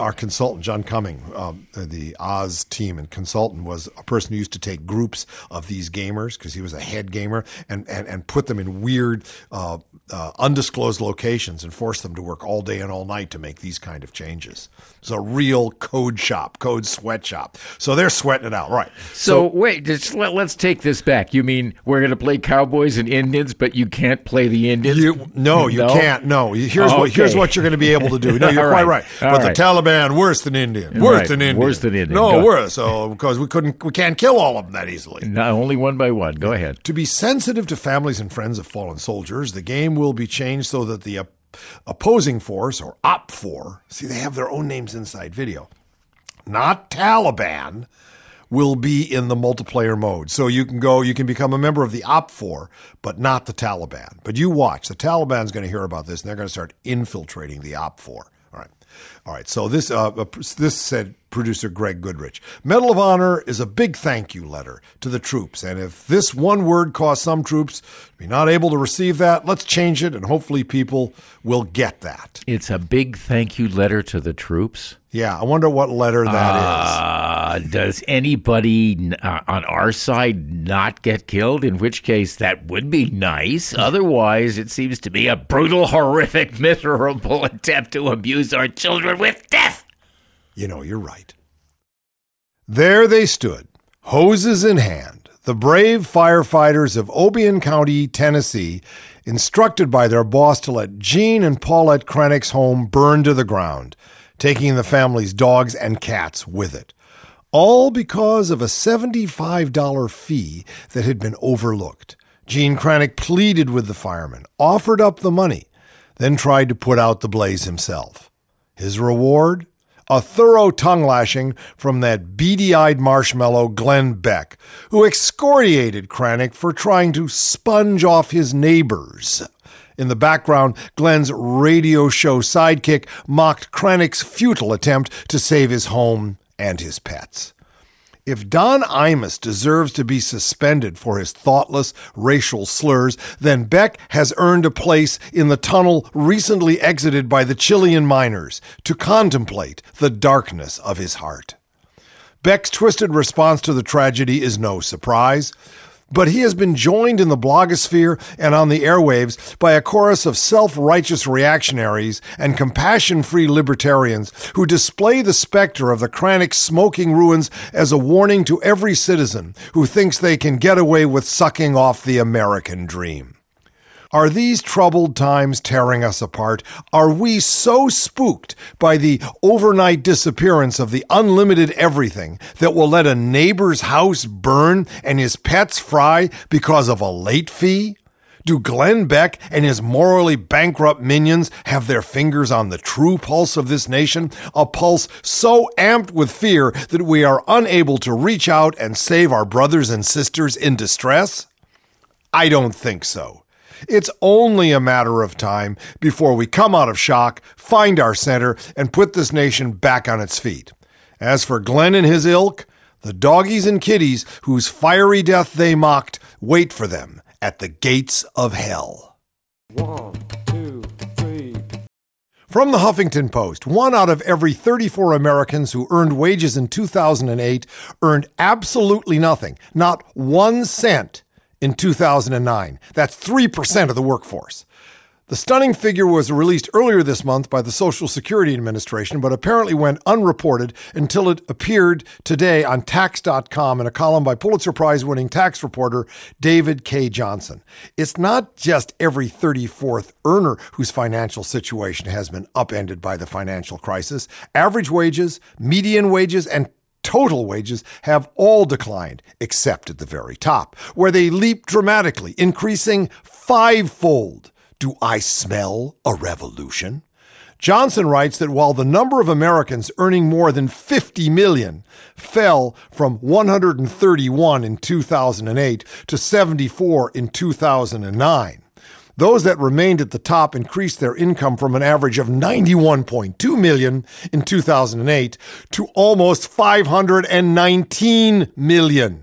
our consultant, John Cumming, uh, the Oz team and consultant, was a person who used to take groups of these gamers, because he was a head gamer, and, and, and put them in weird... Uh, Uh, undisclosed locations and force them to work all day and all night to make these kind of changes. It's a real code shop, code sweatshop. So they're sweating it out, right? So, so wait, just let, let's take this back. You mean we're going to play cowboys and Indians, but you can't play the Indians? You, no, you no? can't. No, here's okay. what here's what you're going to be able to do. No, you're right. quite right. All but right. the Taliban, worse than Indian, worse right. than Indian, worse than Indian. No, Go worse. So because we couldn't, we can't kill all of them that easily. Not only one by one. Go ahead. To be sensitive to families and friends of fallen soldiers, the game will be changed so that the op- opposing force, or op four, see they have their own names inside video, not Taliban, will be in the multiplayer mode. So you can go, you can become a member of the op four, but not the Taliban. But you watch, the Taliban's going to hear about this and they're going to start infiltrating the op four. All right. All right. So this uh, this said producer Greg Goodrich. Medal of Honor is a big thank you letter to the troops. And if this one word caused some troops to be not able to receive that, let's change it. And hopefully people will get that. It's a big thank you letter to the troops. Yeah. I wonder what letter that uh, is. Does anybody uh, on our side not get killed? In which case, that would be nice. Otherwise, it seems to be a brutal, horrific, miserable attempt to abuse our children with death. You know, you're right. There they stood, hoses in hand, the brave firefighters of Obion County, Tennessee, instructed by their boss to let Jean and Paulette Krennic's home burn to the ground, taking the family's dogs and cats with it, all because of a seventy-five dollars fee that had been overlooked. Jean Krennic pleaded with the firemen, offered up the money, then tried to put out the blaze himself. His reward? A thorough tongue-lashing from that beady-eyed marshmallow Glenn Beck, who excoriated Krennic for trying to sponge off his neighbors. In the background, Glenn's radio show sidekick mocked Krennic's futile attempt to save his home and his pets. If Don Imus deserves to be suspended for his thoughtless racial slurs, then Beck has earned a place in the tunnel recently exited by the Chilean miners to contemplate the darkness of his heart. Beck's twisted response to the tragedy is no surprise, but he has been joined in the blogosphere and on the airwaves by a chorus of self-righteous reactionaries and compassion-free libertarians who display the specter of the Krennic smoking ruins as a warning to every citizen who thinks they can get away with sucking off the American dream. Are these troubled times tearing us apart? Are we so spooked by the overnight disappearance of the unlimited everything that we'll let a neighbor's house burn and his pets fry because of a late fee? Do Glenn Beck and his morally bankrupt minions have their fingers on the true pulse of this nation, a pulse so amped with fear that we are unable to reach out and save our brothers and sisters in distress? I don't think so. It's only a matter of time before we come out of shock, find our center, and put this nation back on its feet. As for Glenn and his ilk, the doggies and kitties whose fiery death they mocked, wait for them at the gates of hell. One, two, three. From the Huffington Post, one out of every thirty-four Americans who earned wages in two thousand eight earned absolutely nothing, not one cent. In two thousand nine, that's three percent of the workforce. The stunning figure was released earlier this month by the Social Security Administration, but apparently went unreported until it appeared today on tax dot com in a column by Pulitzer Prize-winning tax reporter David K. Johnson. It's not just every thirty-fourth earner whose financial situation has been upended by the financial crisis. Average wages, median wages, and total wages have all declined, except at the very top, where they leap dramatically, increasing fivefold. Do I smell a revolution? Johnson writes that while the number of Americans earning more than fifty million dollars fell from one hundred thirty-one in two thousand eight to seventy-four in two thousand nine, those that remained at the top increased their income from an average of ninety-one point two million dollars in two thousand eight to almost five hundred nineteen million dollars.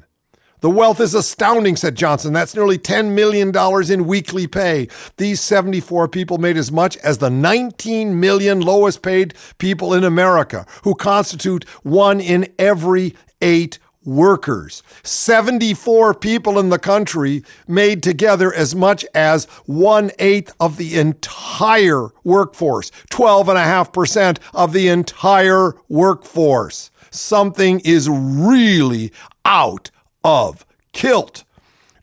The wealth is astounding, said Johnson. That's nearly ten million dollars in weekly pay. These seventy-four people made as much as the nineteen million lowest paid people in America, who constitute one in every eight workers. seventy-four people in the country made together as much as one-eighth of the entire workforce, twelve point five percent of the entire workforce. Something is really out of kilt.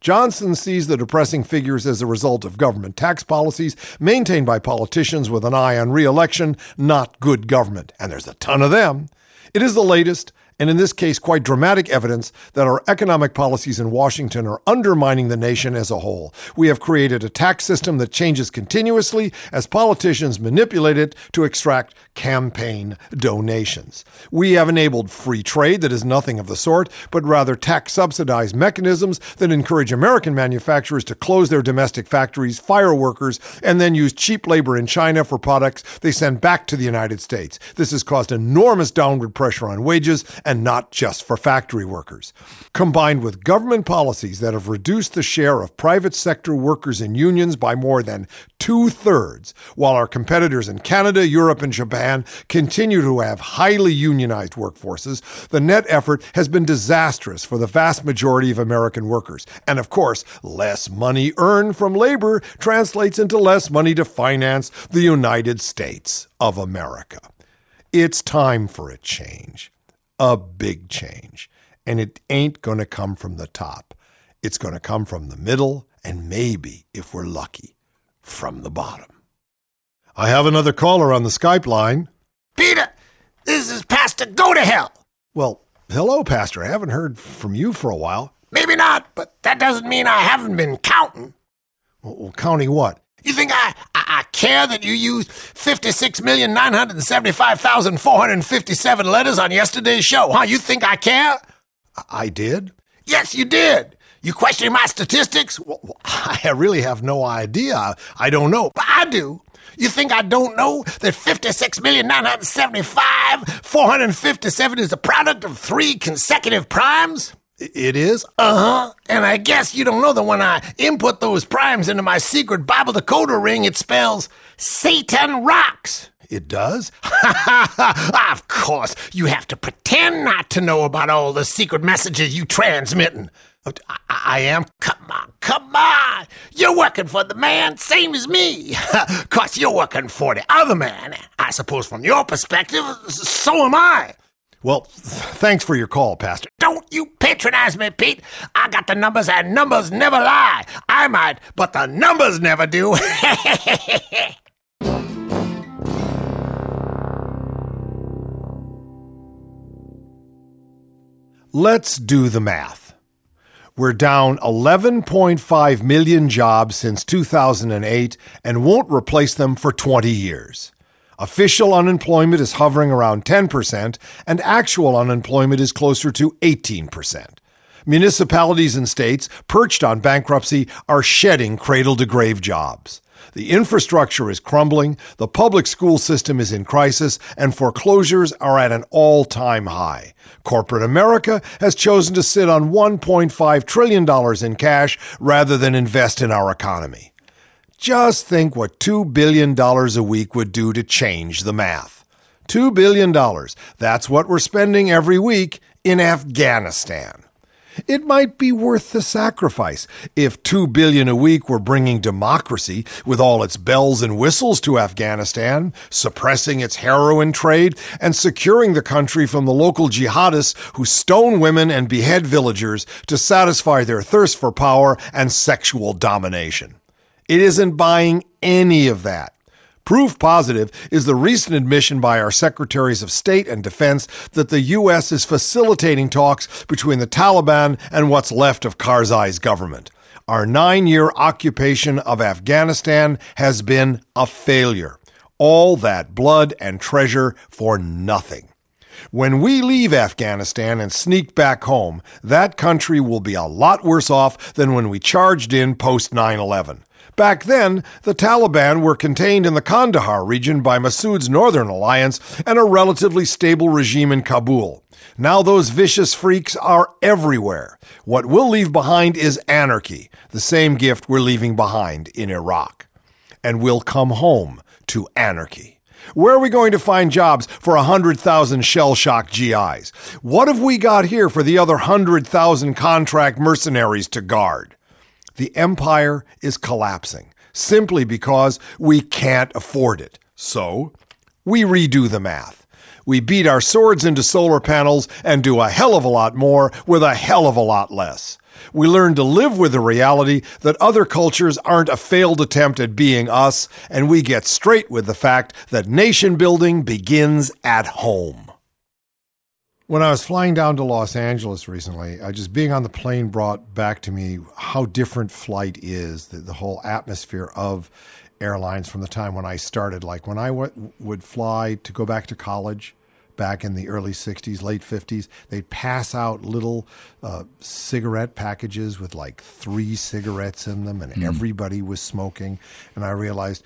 Johnson sees the depressing figures as a result of government tax policies maintained by politicians with an eye on re-election, not good government. And there's a ton of them. It is the latest and in this case, quite dramatic evidence that our economic policies in Washington are undermining the nation as a whole. We have created a tax system that changes continuously as politicians manipulate it to extract campaign donations. We have enabled free trade that is nothing of the sort, but rather tax-subsidized mechanisms that encourage American manufacturers to close their domestic factories, fire workers, and then use cheap labor in China for products they send back to the United States. This has caused enormous downward pressure on wages, and not just for factory workers. Combined with government policies that have reduced the share of private sector workers in unions by more than two-thirds, while our competitors in Canada, Europe, and Japan continue to have highly unionized workforces, the net effort has been disastrous for the vast majority of American workers. And of course, less money earned from labor translates into less money to finance the United States of America. It's time for a change. A big change. And it ain't going to come from the top. It's going to come from the middle, and maybe, if we're lucky, from the bottom. I have another caller on the Skype line. Peter, this is Pastor Go to Hell. Well, hello, Pastor. I haven't heard from you for a while. Maybe not, but that doesn't mean I haven't been counting. Well, counting what? You think I, I, I care that you used fifty-six million nine hundred seventy-five thousand four hundred fifty-seven letters on yesterday's show, huh? You think I care? I, I did? Yes, you did. You questioning my statistics? Well, I really have no idea. I, I don't know. But I do. You think I don't know that fifty-six million nine hundred seventy-five thousand four hundred fifty-seven is the product of three consecutive primes? It is? Uh-huh. And I guess you don't know that when I input those primes into my secret Bible decoder ring, it spells Satan Rocks. It does? Ha ha ha! Of course, you have to pretend not to know about all the secret messages you transmitting. I, I am? Come on, come on. You're working for the man, same as me. Course, you're working for the other man. I suppose from your perspective, so am I. Well, th- thanks for your call, Pastor. Don't you patronize me, Pete. I got the numbers, and numbers never lie. I might, but the numbers never do. Let's do the math. We're down eleven point five million jobs since two thousand eight and won't replace them for twenty years. Official unemployment is hovering around ten percent, and actual unemployment is closer to eighteen percent. Municipalities and states, perched on bankruptcy, are shedding cradle-to-grave jobs. The infrastructure is crumbling, the public school system is in crisis, and foreclosures are at an all-time high. Corporate America has chosen to sit on one point five trillion dollars in cash rather than invest in our economy. Just think what two billion dollars a week would do to change the math. two billion dollars, that's what we're spending every week in Afghanistan. It might be worth the sacrifice if two billion dollars a week were bringing democracy with all its bells and whistles to Afghanistan, suppressing its heroin trade, and securing the country from the local jihadists who stone women and behead villagers to satisfy their thirst for power and sexual domination. It isn't buying any of that. Proof positive is the recent admission by our Secretaries of State and Defense that the U S is facilitating talks between the Taliban and what's left of Karzai's government. Our nine-year occupation of Afghanistan has been a failure. All that blood and treasure for nothing. When we leave Afghanistan and sneak back home, that country will be a lot worse off than when we charged in post nine eleven. Back then, the Taliban were contained in the Kandahar region by Massoud's Northern Alliance and a relatively stable regime in Kabul. Now those vicious freaks are everywhere. What we'll leave behind is anarchy, the same gift we're leaving behind in Iraq. And we'll come home to anarchy. Where are we going to find jobs for one hundred thousand shell-shocked G Is? What have we got here for the other one hundred thousand contract mercenaries to guard? The empire is collapsing simply because we can't afford it. So we redo the math. We beat our swords into solar panels and do a hell of a lot more with a hell of a lot less. We learn to live with the reality that other cultures aren't a failed attempt at being us, and we get straight with the fact that nation building begins at home. When I was flying down to Los Angeles recently, I just being on the plane brought back to me how different flight is, the, the whole atmosphere of airlines from the time when I started. Like when I w- would fly to go back to college back in the early sixties, late fifties, they'd pass out little uh, cigarette packages with like three cigarettes in them, and mm. everybody was smoking. And I realized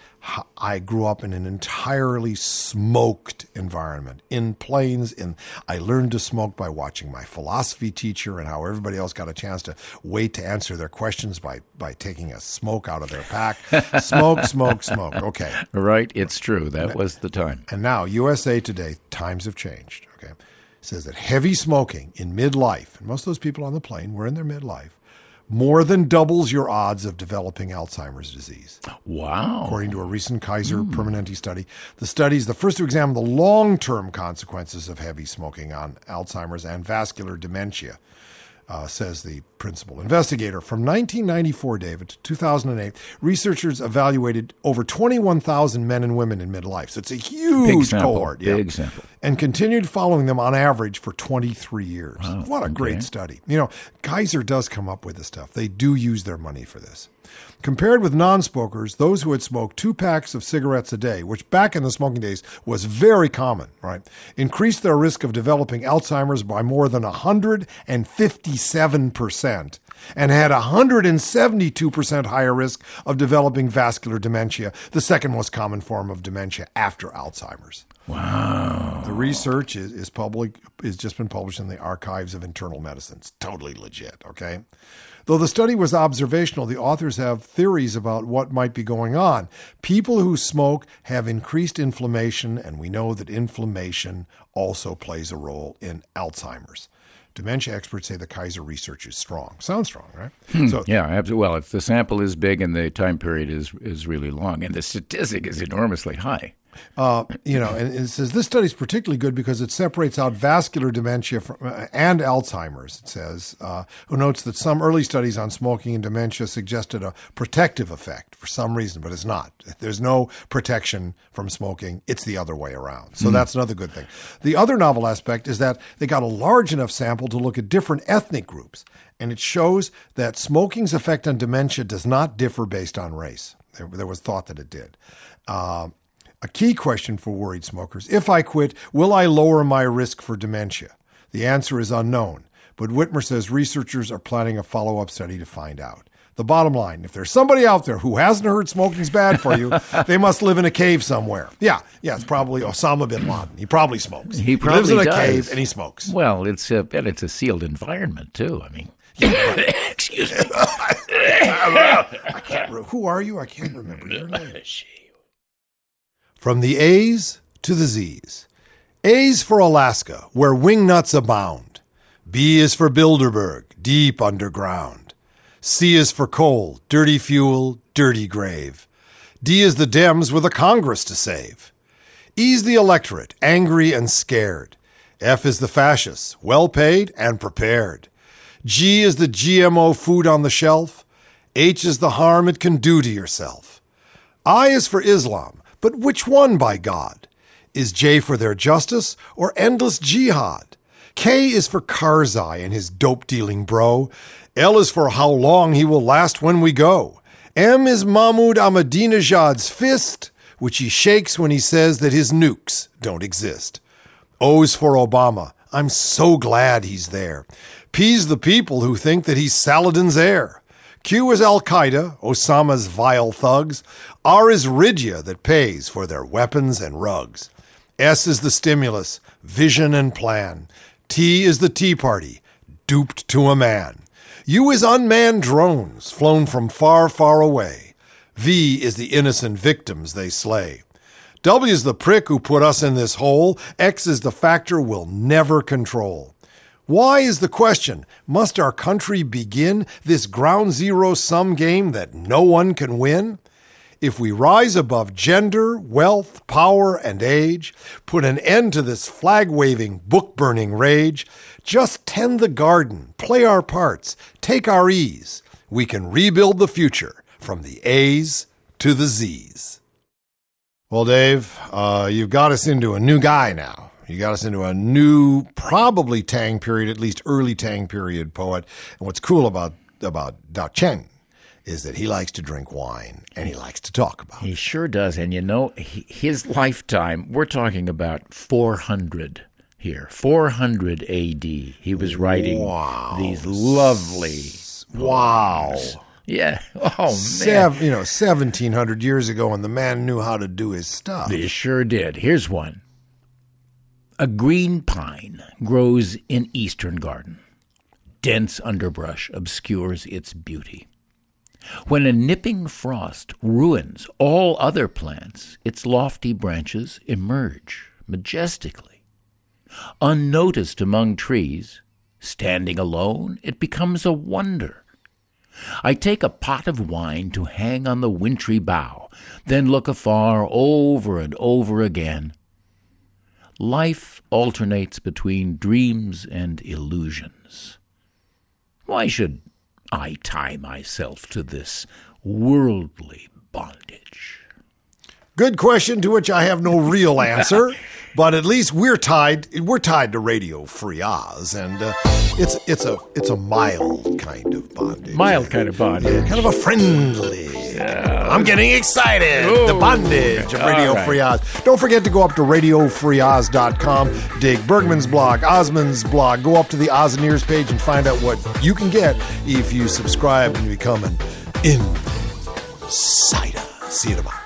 I grew up in an entirely smoked environment, in planes. And I learned to smoke by watching my philosophy teacher and how everybody else got a chance to wait to answer their questions by, by taking a smoke out of their pack. Smoke, smoke, smoke. Okay. Right. It's true. That and, was the time. And now U S A Today, times have changed. Okay. Says that heavy smoking in midlife, and most of those people on the plane were in their midlife, more than doubles your odds of developing Alzheimer's disease. Wow. According to a recent Kaiser mm. Permanente study, the study is the first to examine the long-term consequences of heavy smoking on Alzheimer's and vascular dementia, uh, says the principal investigator. From nineteen ninety-four, David, to two thousand eight, researchers evaluated over twenty-one thousand men and women in midlife. So it's a huge Big sample. cohort. Yeah. Big sample. And continued following them on average for twenty-three years. Wow, what a okay. great study. You know, Kaiser does come up with this stuff. They do use their money for this. Compared with non-smokers, those who had smoked two packs of cigarettes a day, which back in the smoking days was very common, right, increased their risk of developing Alzheimer's by more than one hundred fifty-seven percent and had one hundred seventy-two percent higher risk of developing vascular dementia, the second most common form of dementia after Alzheimer's. Wow. The research is, is public, is just been published in the Archives of Internal Medicine. It's totally legit, okay? Though the study was observational, the authors have theories about what might be going on. People who smoke have increased inflammation, and we know that inflammation also plays a role in Alzheimer's. Dementia experts say the Kaiser research is strong. Sounds strong, right? Hmm, so, yeah, absolutely. Well, if the sample is big and the time period is, is really long, and the statistic is enormously high. Uh, you know, and it says this study is particularly good because it separates out vascular dementia from, uh, and Alzheimer's, it says, uh, who notes that some early studies on smoking and dementia suggested a protective effect for some reason, but it's not. There's no protection from smoking. It's the other way around. So mm. that's another good thing. The other novel aspect is that they got a large enough sample to look at different ethnic groups, and it shows that smoking's effect on dementia does not differ based on race. There, there was thought that it did. Uh, A key question for worried smokers: if I quit, will I lower my risk for dementia? The answer is unknown, but Whitmer says researchers are planning a follow-up study to find out. The bottom line, if there's somebody out there who hasn't heard smoking's bad for you, they must live in a cave somewhere. Yeah, yeah, it's probably Osama bin Laden. He probably smokes. He probably he lives does. in a cave and he smokes. Well, it's a, and it's a sealed environment, too, I mean. Excuse me. I can't re- who are you? I can't remember your name. From the A's to the Z's. A's for Alaska, where wingnuts abound. B is for Bilderberg, deep underground. C is for coal, dirty fuel, dirty grave. D is the Dems with a Congress to save. E's the electorate, angry and scared. F is the fascists, well-paid and prepared. G is the G M O food on the shelf. H is the harm it can do to yourself. I is for Islam. But which one, by God? Is J for their justice or endless jihad? K is for Karzai and his dope-dealing bro. L is for how long he will last when we go. M is Mahmoud Ahmadinejad's fist, which he shakes when he says that his nukes don't exist. O is for Obama. I'm so glad he's there. P's the people who think that he's Saladin's heir. Q is Al-Qaeda, Osama's vile thugs. R is Ridya that pays for their weapons and rugs. S is the stimulus, vision and plan. T is the Tea Party, duped to a man. U is unmanned drones, flown from far, far away. V is the innocent victims they slay. W is the prick who put us in this hole. X is the factor we'll never control. Why is the question, must our country begin this ground zero sum game that no one can win? If we rise above gender, wealth, power, and age, put an end to this flag-waving, book-burning rage, just tend the garden, play our parts, take our ease, we can rebuild the future from the A's to the Z's. Well, Dave, uh, you've got us into a new guy now. He got us into a new, probably Tang period, at least early Tang period poet. And what's cool about about Dao Chen is that he likes to drink wine and he likes to talk about it. He sure does. And, you know, he, his lifetime, we're talking about four hundred here, four hundred A D. He was writing wow. these lovely Wow. poems. Yeah. Oh, man. Seven, you know, seventeen hundred years ago, and the man knew how to do his stuff. He sure did. Here's one. A green pine grows in eastern garden. Dense underbrush obscures its beauty. When a nipping frost ruins all other plants, its lofty branches emerge majestically. Unnoticed among trees, standing alone, it becomes a wonder. I take a pot of wine to hang on the wintry bough, then look afar over and over again. Life alternates between dreams and illusions. Why should I tie myself to this worldly bondage? Good question, to which I have no real answer, but at least we're tied. We're tied to Radio Free Oz, and uh, it's it's a it's a mild kind of bondage. Mild kind of bondage, yeah, kind of a friendly. Uh, I'm getting excited. Ooh, the bondage of Radio right. Free Oz. Don't forget to go up to radio free oz dot com. Dig Bergman's blog, Osman's blog. Go up to the Ozineers page and find out what you can get if you subscribe and become an insider. See you tomorrow.